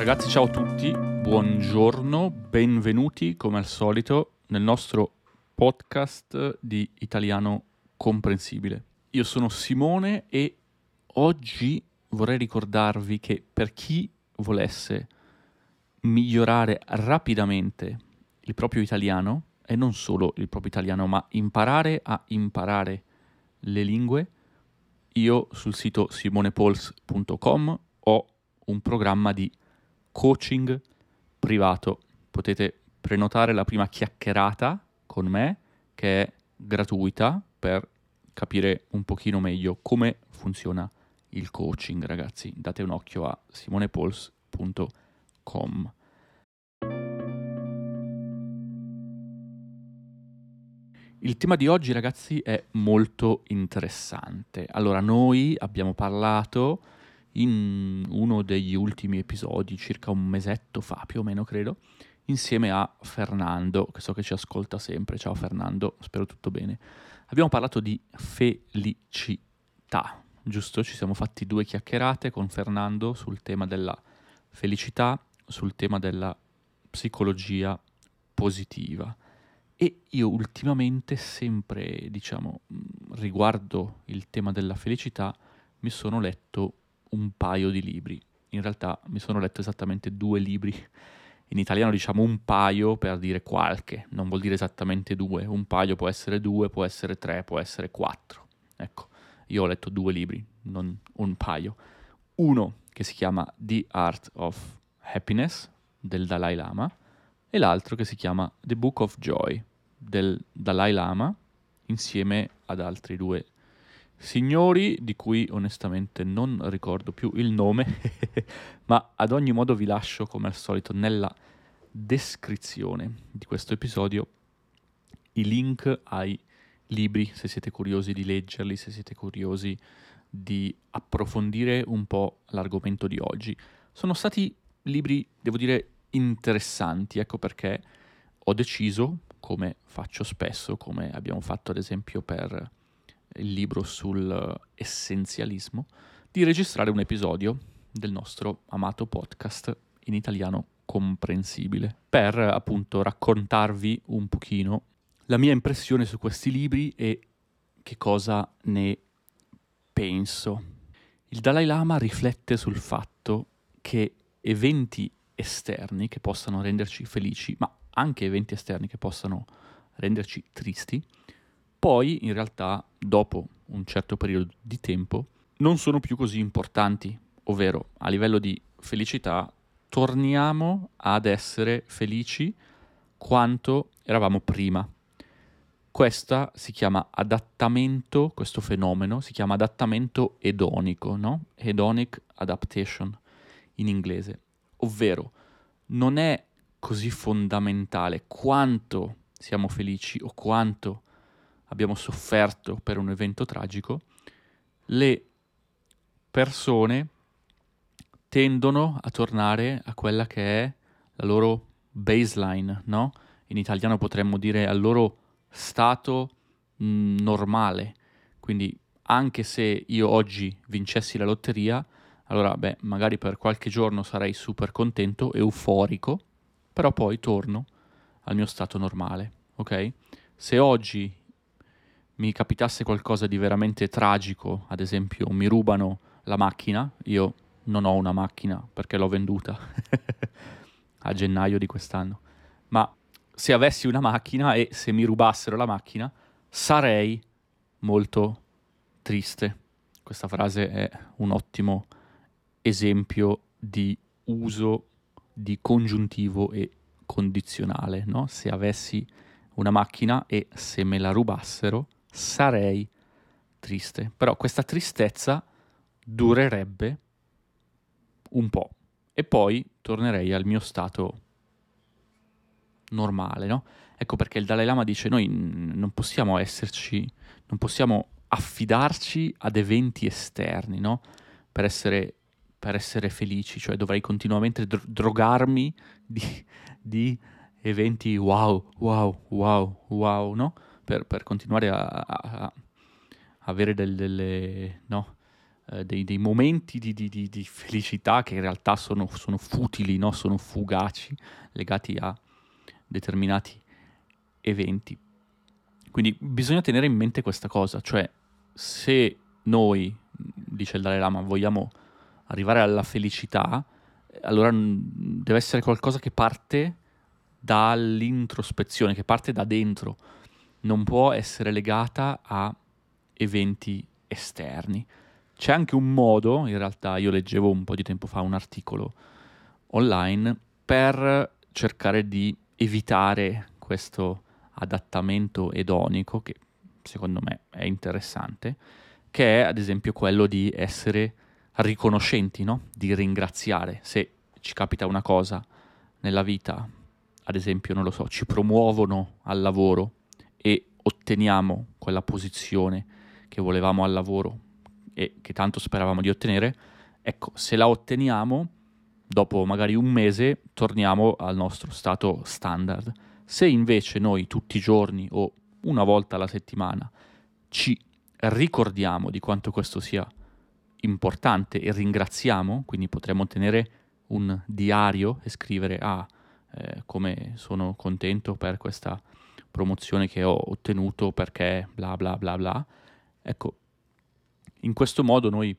Ragazzi, ciao a tutti, buongiorno, benvenuti come al solito nel nostro podcast di Italiano Comprensibile. Io sono Simone e oggi vorrei ricordarvi che per chi volesse migliorare rapidamente il proprio italiano, e non solo il proprio italiano, ma imparare a imparare le lingue, io sul sito simonepols.com ho un programma di coaching privato. Potete prenotare la prima chiacchierata con me, che è gratuita, per capire un pochino meglio come funziona il coaching. Ragazzi, date un occhio a simonepols.com. Il tema di oggi, ragazzi, è molto interessante. Allora, noi abbiamo parlato in uno degli ultimi episodi, circa un mesetto fa più o meno, credo, insieme a Fernando, che so che ci ascolta sempre. Ciao Fernando, spero tutto bene. Abbiamo parlato di felicità, giusto? Ci siamo fatti due chiacchierate con Fernando sul tema della felicità, sul tema della psicologia positiva. E io ultimamente, sempre riguardo il tema della felicità, mi sono letto un paio di libri. In realtà mi sono letto esattamente due libri. In italiano diciamo un paio per dire qualche, non vuol dire esattamente due. Un paio può essere due, può essere tre, può essere quattro. Ecco, io ho letto due libri, non un paio. Uno che si chiama The Art of Happiness, del Dalai Lama, e l'altro che si chiama The Book of Joy, del Dalai Lama, insieme ad altri due signori di cui onestamente non ricordo più il nome, ma ad ogni modo vi lascio come al solito nella descrizione di questo episodio i link ai libri, se siete curiosi di leggerli, se siete curiosi di approfondire un po' l'argomento di oggi. Sono stati libri, devo dire, interessanti, ecco perché ho deciso, come faccio spesso, come abbiamo fatto ad esempio per il libro sull'essenzialismo, di registrare un episodio del nostro amato podcast in italiano comprensibile, per appunto raccontarvi un pochino la mia impressione su questi libri e che cosa ne penso. Il Dalai Lama riflette sul fatto che eventi esterni che possano renderci felici, ma anche eventi esterni che possano renderci tristi, poi in realtà dopo un certo periodo di tempo non sono più così importanti, ovvero a livello di felicità torniamo ad essere felici quanto eravamo prima. Questa si chiama adattamento, questo fenomeno si chiama adattamento edonico, no? Hedonic adaptation in inglese, ovvero non è così fondamentale quanto siamo felici o quanto abbiamo sofferto per un evento tragico. Le persone tendono a tornare a quella che è la loro baseline, no? In italiano potremmo dire al loro stato normale. Quindi anche se io oggi vincessi la lotteria, allora beh, magari per qualche giorno sarei super contento, euforico, però poi torno al mio stato normale, ok? Se oggi mi capitasse qualcosa di veramente tragico, ad esempio mi rubano la macchina, io non ho una macchina perché l'ho venduta a gennaio di quest'anno, ma se avessi una macchina e se mi rubassero la macchina sarei molto triste. Questa frase è un ottimo esempio di uso di congiuntivo e condizionale, no? Se avessi una macchina e se me la rubassero sarei triste, però questa tristezza durerebbe un po' e poi tornerei al mio stato normale, no? Ecco perché il Dalai Lama dice: noi non possiamo esserci, non possiamo affidarci ad eventi esterni, no? Per essere felici, cioè dovrei continuamente drogarmi di eventi wow, no? Per continuare a avere delle no, dei momenti di felicità che in realtà sono futili, no? Sono fugaci, legati a determinati eventi. Quindi bisogna tenere in mente questa cosa, cioè se noi, dice il Dalai Lama, vogliamo arrivare alla felicità, allora deve essere qualcosa che parte dall'introspezione, che parte da dentro, non può essere legata a eventi esterni. C'è anche un modo, in realtà io leggevo un po' di tempo fa un articolo online per cercare di evitare questo adattamento edonico, che secondo me è interessante, che è ad esempio quello di essere riconoscenti, no? Di ringraziare. Se ci capita una cosa nella vita, ad esempio, non lo so, ci promuovono al lavoro e otteniamo quella posizione che volevamo al lavoro e che tanto speravamo di ottenere, ecco, se la otteniamo, dopo magari un mese torniamo al nostro stato standard. Se invece noi tutti i giorni o una volta alla settimana ci ricordiamo di quanto questo sia importante e ringraziamo, quindi potremmo tenere un diario e scrivere come sono contento per questa promozione che ho ottenuto perché bla bla bla bla. Ecco, in questo modo noi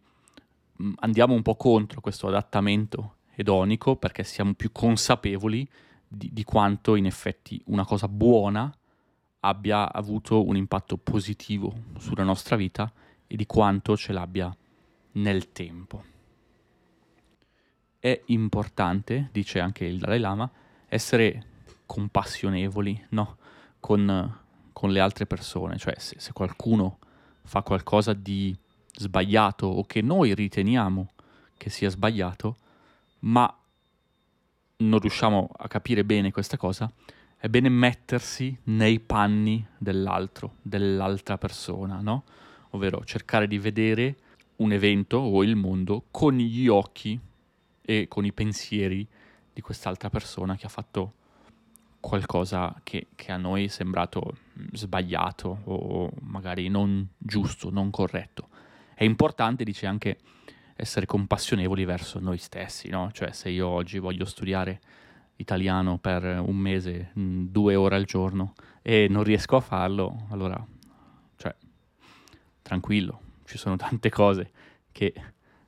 andiamo un po' contro questo adattamento edonico, perché siamo più consapevoli di quanto in effetti una cosa buona abbia avuto un impatto positivo sulla nostra vita e di quanto ce l'abbia nel tempo. È importante, dice anche il Dalai Lama, essere compassionevoli, no? con le altre persone, cioè se qualcuno fa qualcosa di sbagliato o che noi riteniamo che sia sbagliato, ma non riusciamo a capire bene questa cosa, è bene mettersi nei panni dell'altro, dell'altra persona, no? Ovvero cercare di vedere un evento o il mondo con gli occhi e con i pensieri di quest'altra persona che ha fatto qualcosa che a noi è sembrato sbagliato o magari non giusto, non corretto. È importante, dice, anche essere compassionevoli verso noi stessi, no? Cioè se io oggi voglio studiare italiano per un mese, 2 ore al giorno, e non riesco a farlo, allora, cioè, tranquillo, ci sono tante cose che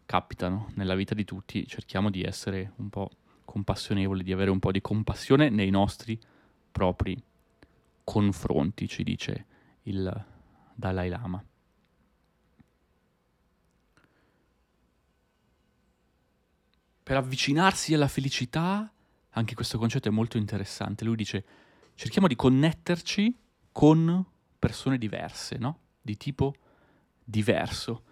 capitano nella vita di tutti, cerchiamo di essere un po' compassionevoli, di avere un po' di compassione nei nostri propri confronti, ci dice il Dalai Lama. Per avvicinarsi alla felicità, anche questo concetto è molto interessante, lui dice cerchiamo di connetterci con persone diverse, no? Di tipo diverso.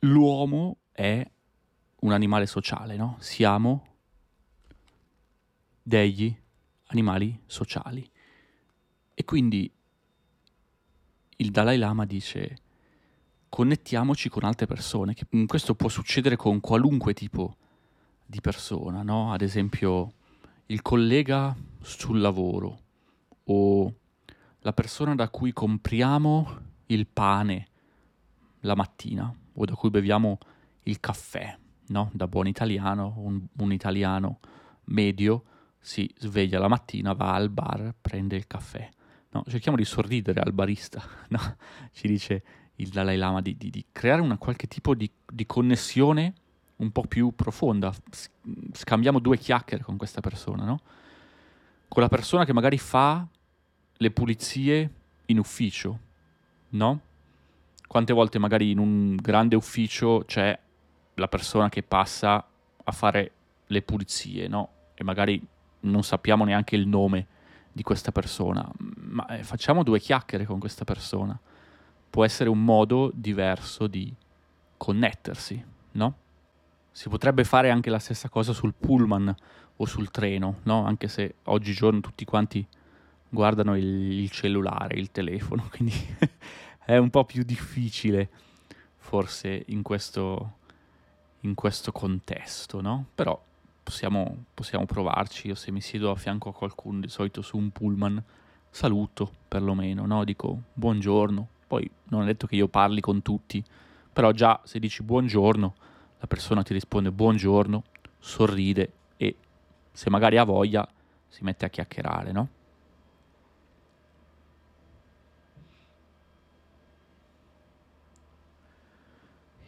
L'uomo è un animale sociale, no? Siamo degli animali sociali. E quindi il Dalai Lama dice connettiamoci con altre persone, che questo può succedere con qualunque tipo di persona, no? Ad esempio il collega sul lavoro o la persona da cui compriamo il pane la mattina o da cui beviamo il caffè, no? Da buon italiano, un italiano medio si sveglia la mattina, va al bar, prende il caffè, no? Cerchiamo di sorridere al barista, no? Ci dice il Dalai Lama di creare una qualche tipo di connessione un po' più profonda. Scambiamo 2 chiacchiere con questa persona, no? Con la persona che magari fa le pulizie in ufficio, no? Quante volte magari in un grande ufficio c'è la persona che passa a fare le pulizie, no? E magari non sappiamo neanche il nome di questa persona, ma facciamo 2 chiacchiere con questa persona. Può essere un modo diverso di connettersi, no? Si potrebbe fare anche la stessa cosa sul pullman o sul treno, no? Anche se oggigiorno tutti quanti guardano il cellulare, il telefono, quindi è un po' più difficile forse in questo contesto, no? Però possiamo provarci. Io se mi siedo a fianco a qualcuno di solito su un pullman saluto perlomeno, no? Dico buongiorno, poi non è detto che io parli con tutti, Però già se dici buongiorno, la persona ti risponde buongiorno, sorride e se magari ha voglia si mette a chiacchierare, no?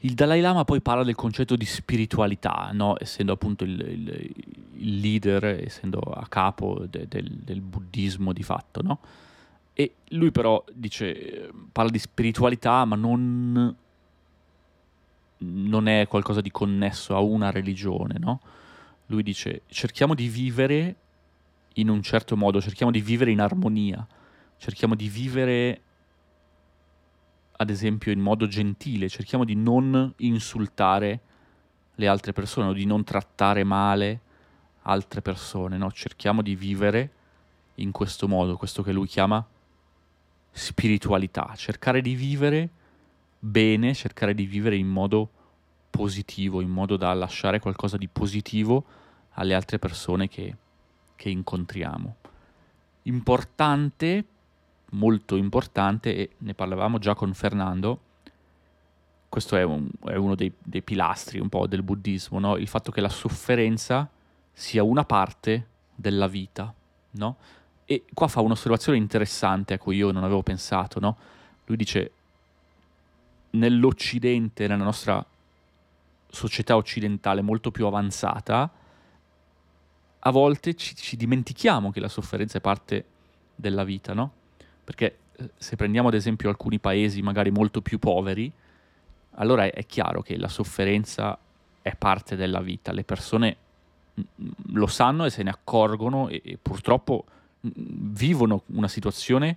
Il Dalai Lama poi parla del concetto di spiritualità, no? Essendo appunto il leader, essendo a capo del buddismo di fatto, no? E lui però dice, parla di spiritualità, ma non è qualcosa di connesso a una religione, no? Lui dice, cerchiamo di vivere in un certo modo, cerchiamo di vivere in armonia, cerchiamo di vivere, ad esempio, in modo gentile, cerchiamo di non insultare le altre persone o di non trattare male altre persone, no? Cerchiamo di vivere in questo modo, questo che lui chiama spiritualità, cercare di vivere bene, cercare di vivere in modo positivo, in modo da lasciare qualcosa di positivo alle altre persone che incontriamo. Importante, molto importante, e ne parlavamo già con Fernando, questo è uno dei pilastri un po' del buddismo, no? Il fatto che la sofferenza sia una parte della vita, no? E qua fa un'osservazione interessante a cui io non avevo pensato, no? Lui dice, nell'Occidente, nella nostra società occidentale molto più avanzata, a volte ci dimentichiamo che la sofferenza è parte della vita, no? Perché se prendiamo ad esempio alcuni paesi magari molto più poveri, allora è chiaro che la sofferenza è parte della vita. Le persone lo sanno e se ne accorgono e purtroppo vivono una situazione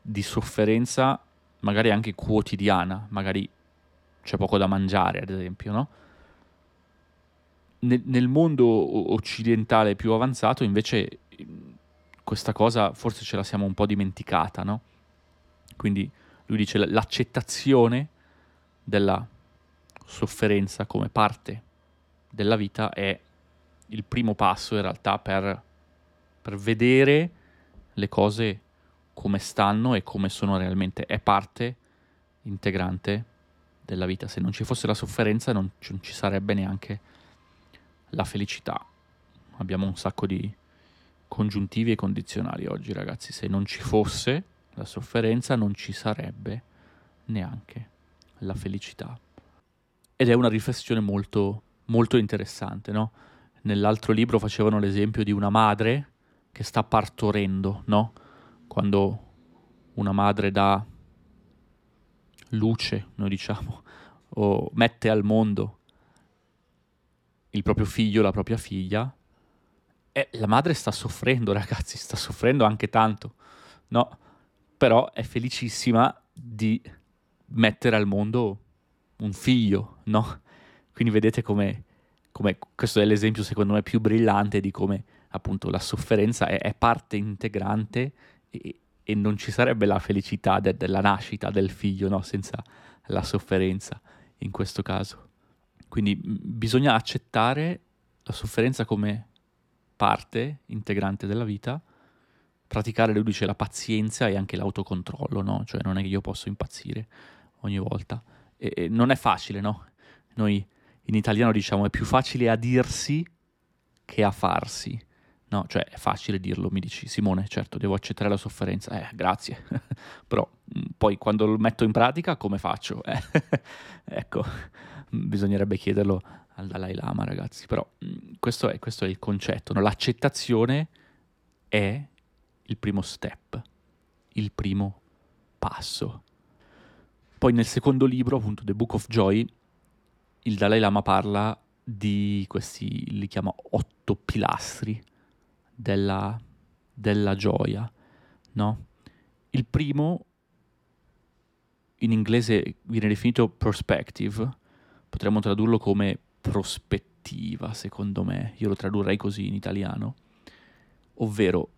di sofferenza magari anche quotidiana, magari c'è poco da mangiare ad esempio, no? Nel mondo occidentale più avanzato invece questa cosa forse ce la siamo un po' dimenticata, no? Quindi lui dice l'accettazione della sofferenza come parte della vita è il primo passo in realtà per vedere le cose come stanno e come sono realmente. È parte integrante della vita. Se non ci fosse la sofferenza non ci sarebbe neanche la felicità. Abbiamo un sacco di congiuntivi e condizionali oggi, ragazzi. Se non ci fosse la sofferenza non ci sarebbe neanche la felicità. Ed è una riflessione molto, molto interessante, no? Nell'altro libro facevano l'esempio di una madre che sta partorendo, no? Quando una madre dà luce, noi diciamo, o mette al mondo il proprio figlio, la propria figlia, la madre sta soffrendo, ragazzi, sta soffrendo anche tanto, no? Però è felicissima di mettere al mondo un figlio, no? Quindi vedete come questo è l'esempio secondo me più brillante di come appunto la sofferenza è parte integrante e non ci sarebbe la felicità della nascita del figlio, no? Senza la sofferenza in questo caso. Quindi bisogna accettare la sofferenza come parte integrante della vita, praticare, lui dice, la pazienza e anche l'autocontrollo, no? Cioè non è che io posso impazzire ogni volta. E non è facile, no? Noi in italiano diciamo è più facile a dirsi che a farsi, no? Cioè è facile dirlo, mi dici Simone, certo, devo accettare la sofferenza, grazie, però poi quando lo metto in pratica come faccio? Ecco, bisognerebbe chiederlo al Dalai Lama, ragazzi, però questo è il concetto, no? L'accettazione è il primo step, il primo passo. Poi nel secondo libro, appunto The Book of Joy, il Dalai Lama parla di questi, li chiama 8 pilastri della gioia, no? Il primo, in inglese viene definito perspective, potremmo tradurlo come prospettiva, secondo me, io lo tradurrei così in italiano, ovvero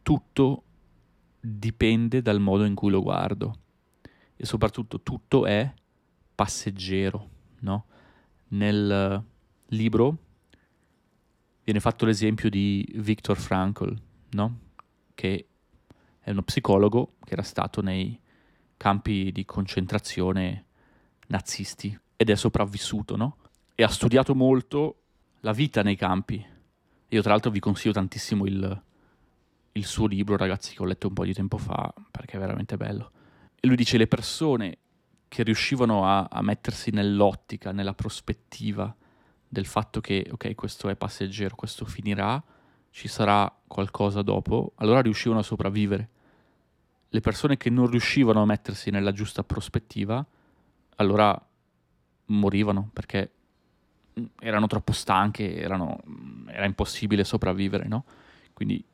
tutto dipende dal modo in cui lo guardo e soprattutto tutto è passeggero, no? Nel libro viene fatto l'esempio di Viktor Frankl, no? Che è uno psicologo che era stato nei campi di concentrazione nazisti ed è sopravvissuto, no? E ha studiato molto la vita nei campi. Io tra l'altro vi consiglio tantissimo il suo libro, ragazzi, che ho letto un po' di tempo fa, perché è veramente bello. E lui dice: le persone che riuscivano a mettersi nell'ottica, nella prospettiva del fatto che, ok, questo è passeggero, questo finirà, ci sarà qualcosa dopo, allora riuscivano a sopravvivere. Le persone che non riuscivano a mettersi nella giusta prospettiva, allora morivano, perché erano troppo stanche, era impossibile sopravvivere, no? Quindi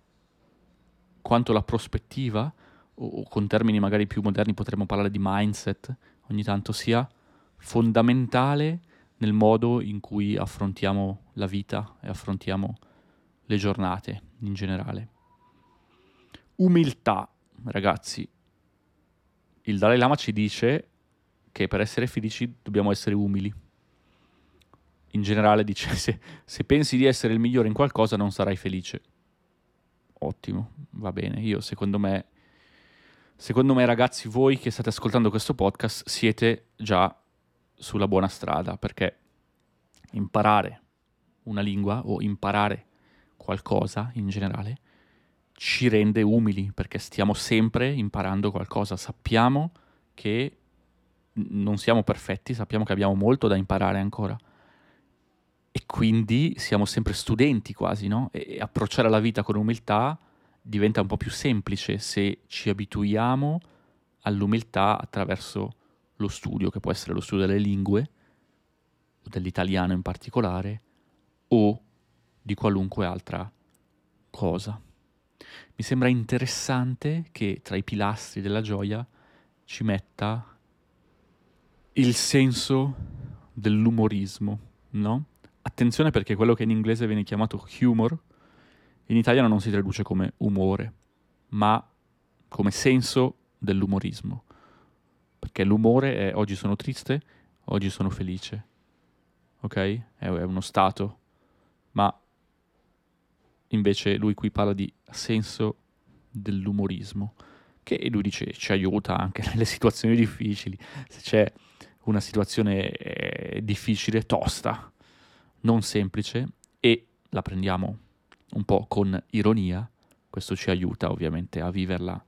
quanto la prospettiva, o con termini magari più moderni potremmo parlare di mindset, ogni tanto sia fondamentale nel modo in cui affrontiamo la vita e affrontiamo le giornate in generale. Umiltà, ragazzi. Il Dalai Lama ci dice che per essere felici dobbiamo essere umili. In generale dice: se pensi di essere il migliore in qualcosa non sarai felice. Ottimo, va bene. Io secondo me ragazzi, voi che state ascoltando questo podcast siete già sulla buona strada, perché imparare una lingua o imparare qualcosa in generale ci rende umili, perché stiamo sempre imparando qualcosa. Sappiamo che non siamo perfetti, sappiamo che abbiamo molto da imparare ancora. E quindi siamo sempre studenti quasi, no? E approcciare la vita con umiltà diventa un po' più semplice se ci abituiamo all'umiltà attraverso lo studio, che può essere lo studio delle lingue, o dell'italiano in particolare, o di qualunque altra cosa. Mi sembra interessante che tra i pilastri della gioia ci metta il senso dell'umorismo, no? Attenzione, perché quello che in inglese viene chiamato humor, in italiano non si traduce come umore, ma come senso dell'umorismo. Perché l'umore è: oggi sono triste, oggi sono felice. Ok? È uno stato. Ma invece lui qui parla di senso dell'umorismo, che lui dice ci aiuta anche nelle situazioni difficili. Se c'è una situazione difficile, tosta, non semplice, e la prendiamo un po' con ironia, questo ci aiuta ovviamente a viverla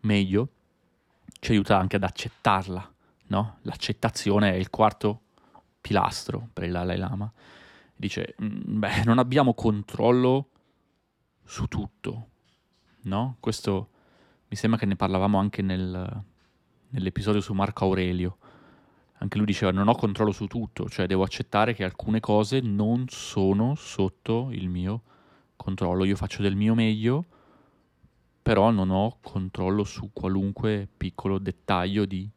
meglio, ci aiuta anche ad accettarla, no? L'accettazione è il quarto pilastro per il Dalai Lama. Dice: non abbiamo controllo su tutto, no? Questo mi sembra che ne parlavamo anche nell'episodio su Marco Aurelio. Anche lui diceva: non ho controllo su tutto, cioè devo accettare che alcune cose non sono sotto il mio controllo. Io faccio del mio meglio, però non ho controllo su qualunque piccolo dettaglio di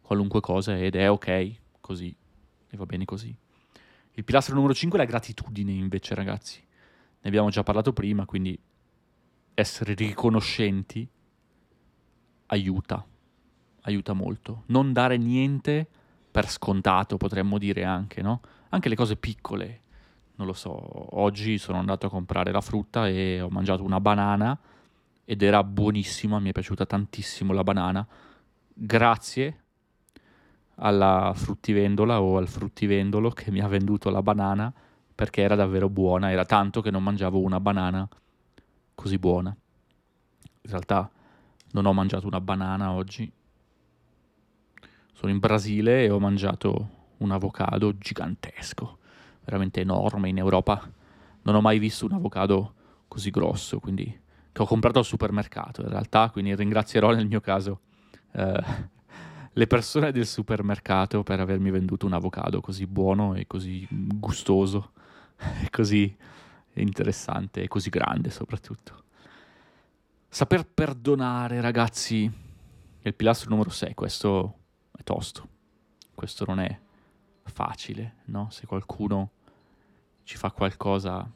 qualunque cosa, ed è ok così, e va bene così. Il pilastro numero 5 è la gratitudine, invece, ragazzi. Ne abbiamo già parlato prima, quindi essere riconoscenti aiuta molto. Non dare niente per scontato, potremmo dire anche, no? Anche le cose piccole, non lo so, oggi sono andato a comprare la frutta e ho mangiato una banana ed era buonissima, mi è piaciuta tantissimo la banana. Grazie alla fruttivendola o al fruttivendolo che mi ha venduto la banana, perché era davvero buona, era tanto che non mangiavo una banana così buona. In realtà non ho mangiato una banana oggi. Sono in Brasile e ho mangiato un avocado gigantesco, veramente enorme. In Europa non ho mai visto un avocado così grosso, quindi, che ho comprato al supermercato in realtà, quindi ringrazierò nel mio caso le persone del supermercato per avermi venduto un avocado così buono e così gustoso, e così interessante e così grande soprattutto. Saper perdonare, ragazzi, è il pilastro numero 6, questo è tosto, questo non è facile, no? Se qualcuno ci fa qualcosa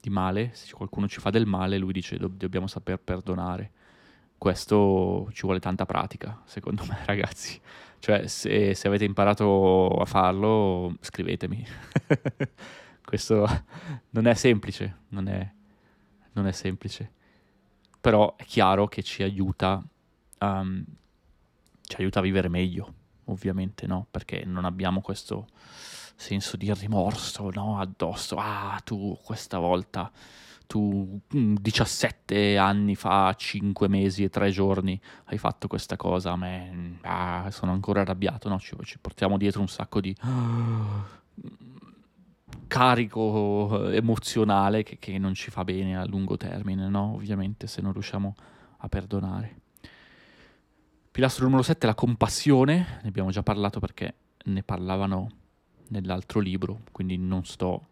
di male, se qualcuno ci fa del male, lui dice dobbiamo saper perdonare. Questo ci vuole tanta pratica, secondo me, ragazzi. Cioè, se avete imparato a farlo, scrivetemi. Questo non è semplice, però è chiaro che ci aiuta a ci aiuta a vivere meglio, ovviamente, no? Perché non abbiamo questo senso di rimorso, no? Addosso, ah, tu questa volta, tu 17 anni fa, 5 mesi e 3 giorni hai fatto questa cosa, man, ah, sono ancora arrabbiato, no? Ci portiamo dietro un sacco di carico emozionale che non ci fa bene a lungo termine, no? Ovviamente, se non riusciamo a perdonare. Pilastro numero 7 è la compassione, ne abbiamo già parlato perché ne parlavano nell'altro libro, quindi non sto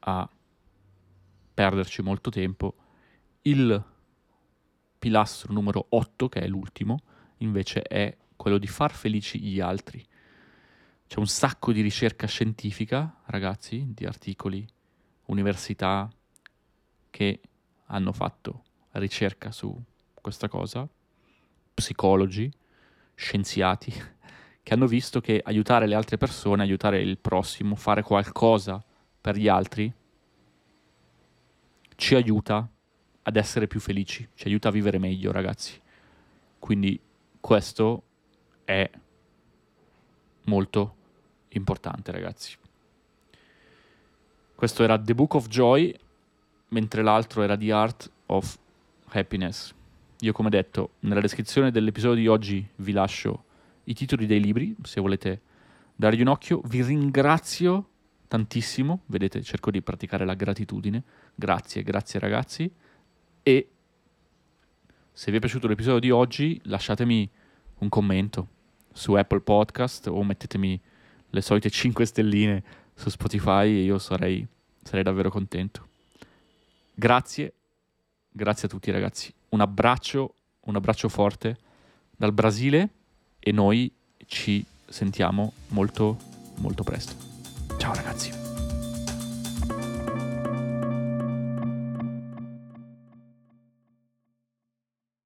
a perderci molto tempo. Il pilastro numero 8, che è l'ultimo, invece è quello di far felici gli altri. C'è un sacco di ricerca scientifica, ragazzi, di articoli, università che hanno fatto ricerca su questa cosa, psicologi, scienziati, che hanno visto che aiutare le altre persone, aiutare il prossimo, fare qualcosa per gli altri, ci aiuta ad essere più felici, ci aiuta a vivere meglio, ragazzi. Quindi questo è molto importante, ragazzi. Questo era The Book of Joy, mentre l'altro era The Art of Happiness. Io, come detto, nella descrizione dell'episodio di oggi vi lascio i titoli dei libri, se volete dargli un occhio. Vi ringrazio tantissimo, vedete, cerco di praticare la gratitudine, grazie ragazzi, e se vi è piaciuto l'episodio di oggi lasciatemi un commento su Apple Podcast o mettetemi le solite 5 stelline su Spotify e io sarei davvero contento. Grazie a tutti, ragazzi, un abbraccio forte dal Brasile e noi ci sentiamo molto molto presto. Ciao ragazzi.